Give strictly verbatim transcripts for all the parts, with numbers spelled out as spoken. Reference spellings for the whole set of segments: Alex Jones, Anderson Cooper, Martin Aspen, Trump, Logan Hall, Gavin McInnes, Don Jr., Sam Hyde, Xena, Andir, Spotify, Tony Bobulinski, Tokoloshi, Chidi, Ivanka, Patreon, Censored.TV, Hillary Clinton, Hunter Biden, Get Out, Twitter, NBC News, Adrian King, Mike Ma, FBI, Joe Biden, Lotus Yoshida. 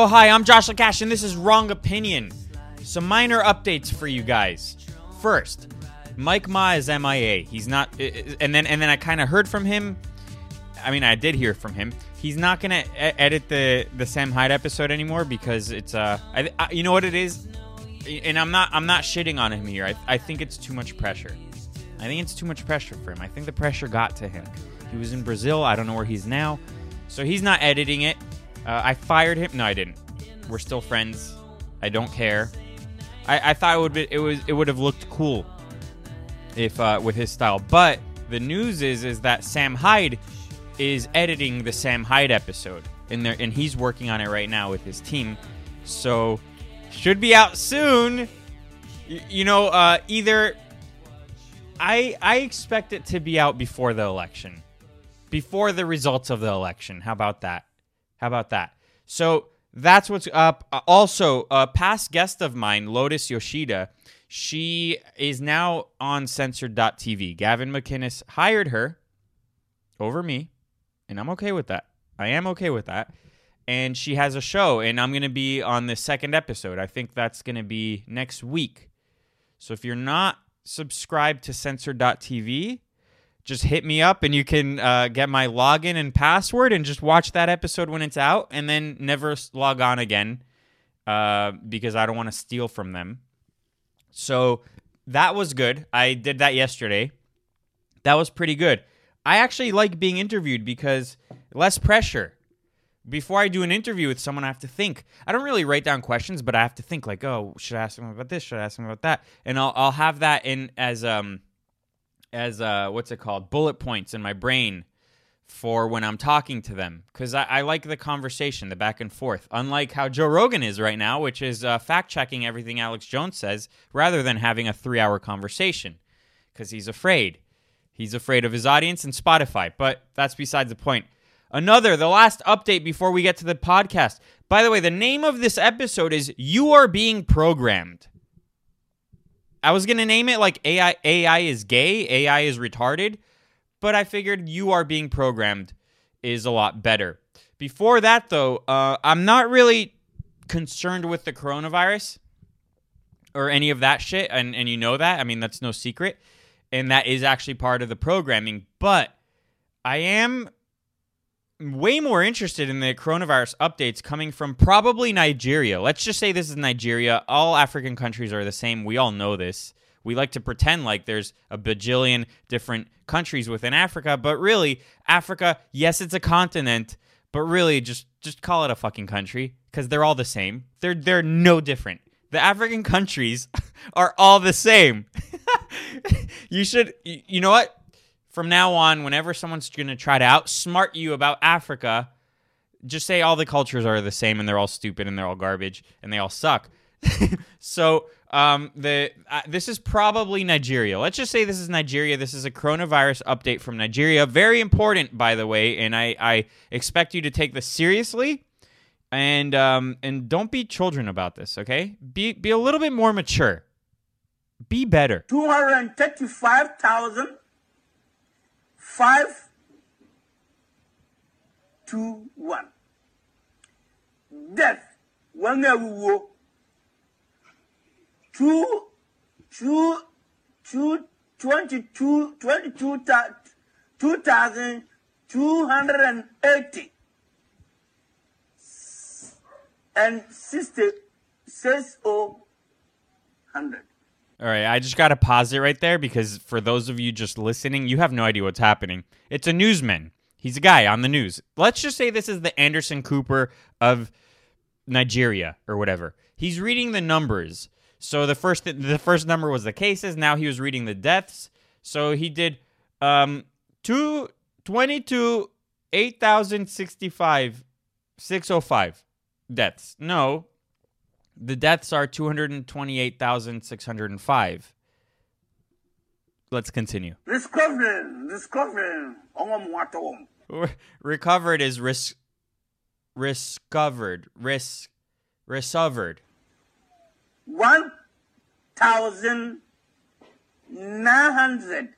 Oh, hi, I'm Josh LaCash, and this is Wrong Opinion. Some minor updates for you guys. First, Mike Ma is M I A. He's not, and then and then I kind of heard from him. I mean, I did hear from him. He's not gonna e- edit the the Sam Hyde episode anymore because it's uh, I, I, you know what it is, and I'm not I'm not shitting on him here. I I think it's too much pressure. I think it's too much pressure for him. I think the pressure got to him. He was in Brazil. I don't know where he's now, so he's not editing it. Uh, I fired him. No, I didn't. We're still friends. I don't care. I, I thought it would be, it was it would have looked cool if uh, with his style. But the news is is that Sam Hyde is editing the Sam Hyde episode, and there and he's working on it right now with his team. So should be out soon. Y- you know, uh, either I I expect it to be out before the election, before the results of the election. How about that? How about that? So that's what's up. Uh, also, a uh, past guest of mine, Lotus Yoshida, she is now on Censored dot T V. Gavin McInnes hired her over me, and I'm okay with that. I am okay with that. And she has a show, and I'm going to be on the second episode. I think that's going to be next week. So if you're not subscribed to Censored dot T V, just hit me up and you can uh, get my login and password and just watch that episode when it's out and then never log on again uh, because I don't want to steal from them. So that was good. I did that yesterday. That was pretty good. I actually like being interviewed because less pressure. Before I do an interview with someone, I have to think. I don't really write down questions, but I have to think like, oh, should I ask them about this? Should I ask them about that? And I'll, I'll have that in as... um. as uh, what's it called, bullet points in my brain for when I'm talking to them. Because I, I like the conversation, the back and forth. Unlike how Joe Rogan is right now, which is uh, fact-checking everything Alex Jones says rather than having a three-hour conversation because he's afraid. He's afraid of his audience and Spotify. But that's besides the point. Another, the last update before we get to the podcast. By the way, the name of this episode is You Are Being Programmed. I was going to name it like A I, A I is gay, A I is retarded, but I figured You Are Being Programmed is a lot better. Before that, though, uh, I'm not really concerned with the coronavirus or any of that shit, and, and you know that. I mean, that's no secret, and that is actually part of the programming, but I am way more interested in the coronavirus updates coming from probably Nigeria. Let's just say this is Nigeria. All African countries are the same. We all know this. We like to pretend like there's a bajillion different countries within Africa, but really, Africa, yes, it's a continent, but really, just, just call it a fucking country because they're all the same. They're, they're no different. The African countries are all the same. You should, you know what? From now on, whenever someone's going to try to outsmart you about Africa, just say all the cultures are the same and they're all stupid and they're all garbage and they all suck. So um, the uh, this is probably Nigeria. Let's just say this is Nigeria. This is a coronavirus update from Nigeria. Very important, by the way, and I, I expect you to take this seriously. And um, and don't be children about this, okay? Be, be a little bit more mature. Be better. two hundred thirty-five thousand Five, two, one. Death. One day we will. Two, two, two, twenty-two, twenty-two, two thousand, two hundred and eighty, and sixty, six oh hundred. All right, I just got to pause it right there because for those of you just listening, you have no idea what's happening. It's a newsman. He's a guy on the news. Let's just say this is the Anderson Cooper of Nigeria or whatever. He's reading the numbers. So the first th- the first number was the cases. Now he was reading the deaths. So he did um, two twenty-two, eight thousand sixty-five, six oh five deaths. No. The deaths are two hundred twenty-eight thousand six hundred five. Let's continue. Discovered. Discovered. Recovered is risk. Discovered. Risk. Recovered. one million nine hundred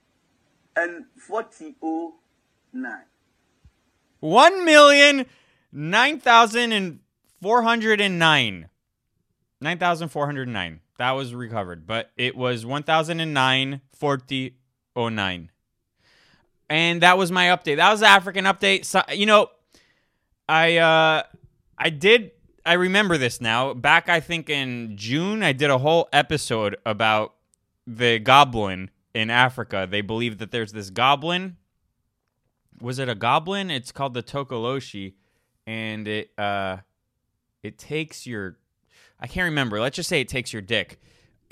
forty-nine. one million nine thousand forty-nine. four hundred nine. nine thousand four hundred nine. That was recovered, but it was one thousand nine forty oh nine. And that was my update. That was the African update. So, you know, I uh, I did... I remember this now. Back, I think, in June, I did a whole episode about the goblin in Africa. They believe that there's this goblin. Was it a goblin? It's called the Tokoloshi, and it uh, it takes your... I can't remember. Let's just say it takes your dick.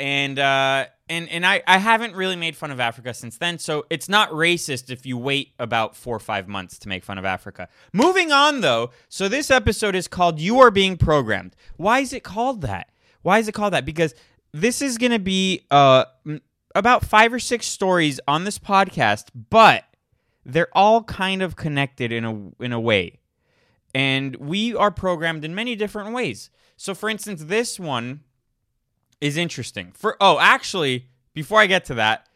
And uh, and, and I, I haven't really made fun of Africa since then, so it's not racist if you wait about four or five months to make fun of Africa. Moving on, though. So this episode is called You Are Being Programmed. Why is it called that? Why is it called that? Because this is going to be uh, about five or six stories on this podcast, but they're all kind of connected in a in a way. And we are programmed in many different ways. So, for instance, this one... is interesting. For oh, actually, before I get to that,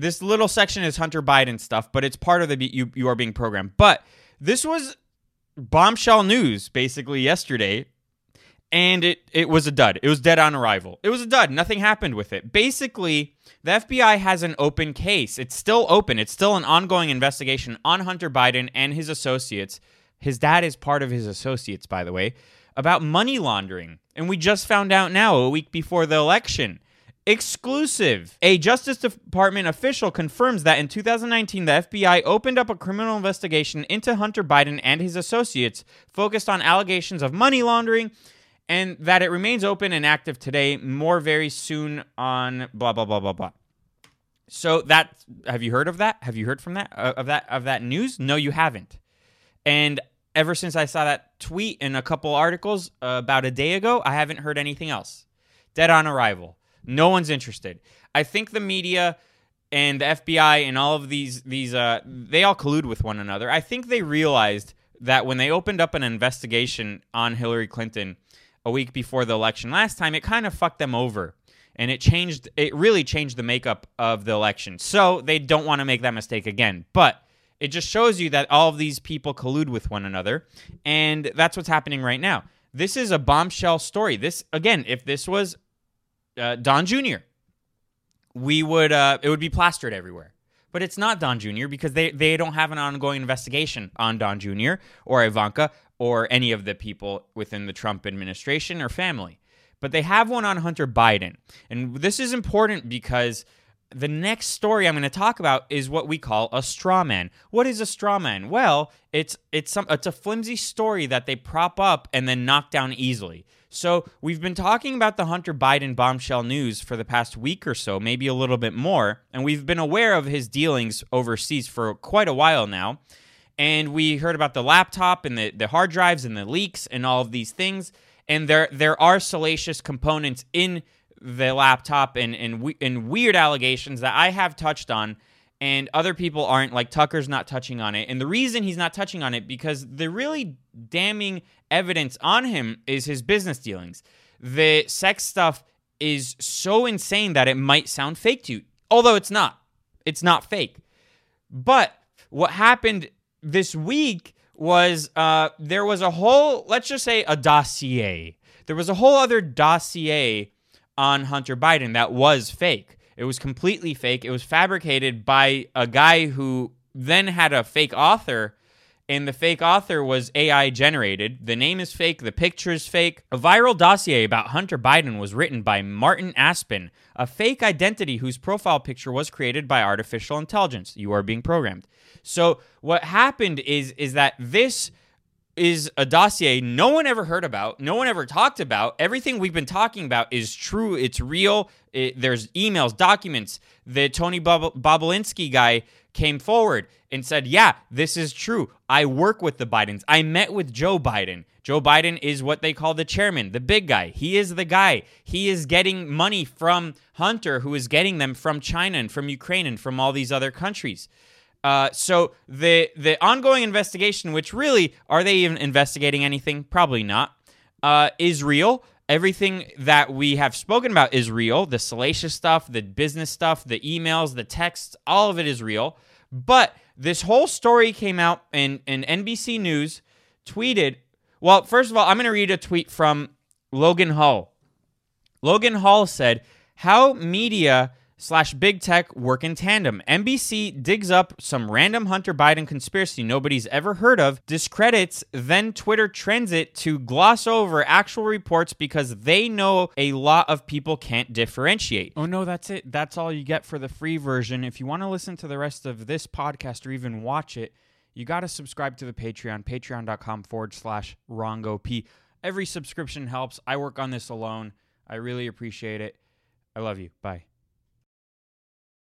this little section is Hunter Biden stuff, but it's part of the you you are being programmed. But this was bombshell news basically yesterday, and it it was a dud. It was dead on arrival. It was a dud. Nothing happened with it. Basically, the F B I has an open case. It's still open. It's still an ongoing investigation on Hunter Biden and his associates. His dad is part of his associates, by the way, about money laundering. And we just found out now, a week before the election. Exclusive. A Justice Department official confirms that in two thousand nineteen, the F B I opened up a criminal investigation into Hunter Biden and his associates, focused on allegations of money laundering, and that it remains open and active today. More very soon on blah, blah, blah, blah, blah. So that, have you heard of that? Have you heard from that, uh, of that, of that news? No, you haven't. And ever since I saw that tweet and a couple articles uh, about a day ago, I haven't heard anything else. Dead on arrival. No one's interested. I think the media and the F B I and all of these, these uh, they all collude with one another. I think they realized that when they opened up an investigation on Hillary Clinton a week before the election last time, it kind of fucked them over. And it changed, it really changed the makeup of the election. So they don't want to make that mistake again. But it just shows you that all of these people collude with one another, and that's what's happening right now. This is a bombshell story. This, again, if this was uh, Don Junior, we would uh, it would be plastered everywhere. But it's not Don Junior because they, they don't have an ongoing investigation on Don Junior or Ivanka or any of the people within the Trump administration or family. But they have one on Hunter Biden. And this is important because the next story I'm going to talk about is what we call a straw man. What is a straw man? Well, it's it's some it's a flimsy story that they prop up and then knock down easily. So we've been talking about the Hunter Biden bombshell news for the past week or so, maybe a little bit more, and we've been aware of his dealings overseas for quite a while now. And we heard about the laptop and the, the hard drives and the leaks and all of these things. And there there are salacious components in the laptop and, and, we, and weird allegations that I have touched on and other people aren't, like Tucker's not touching on it. And the reason he's not touching on it because the really damning evidence on him is his business dealings. The sex stuff is so insane that it might sound fake to you, although it's not. It's not fake. But what happened this week was uh, there was a whole, let's just say a dossier. There was a whole other dossier on Hunter Biden that was fake. It was completely fake. It was fabricated by a guy who then had a fake author, and the fake author was A I generated. The name is fake. The picture is fake. A viral dossier about Hunter Biden was written by Martin Aspen, a fake identity whose profile picture was created by artificial intelligence. You are being programmed. So what happened is, is that this is a dossier no one ever heard about, no one ever talked about. Everything we've been talking about is true, it's real. It, there's emails, documents. The Tony Bobulinski guy came forward and said, yeah, this is true. I work with the Bidens. I met with Joe Biden. Joe Biden is what they call the chairman, the big guy. He is the guy. He is getting money from Hunter, who is getting them from China and from Ukraine and from all these other countries. Uh, so the the ongoing investigation, which really, are they even investigating anything? Probably not. Uh, is real. Everything that we have spoken about is real. The salacious stuff, the business stuff, the emails, the texts, all of it is real. But this whole story came out and, and N B C News tweeted, Well, first of all, I'm going to read a tweet from Logan Hall. Logan Hall said, how media slash big tech work in tandem. N B C digs up some random Hunter Biden conspiracy nobody's ever heard of, discredits, then Twitter trends it to gloss over actual reports because they know a lot of people can't differentiate. Oh no, that's it. That's all you get for the free version. If you want to listen to the rest of this podcast or even watch it, you got to subscribe to the Patreon, patreon.com forward slash RongoP. Every subscription helps. I work on this alone. I really appreciate it. I love you. Bye.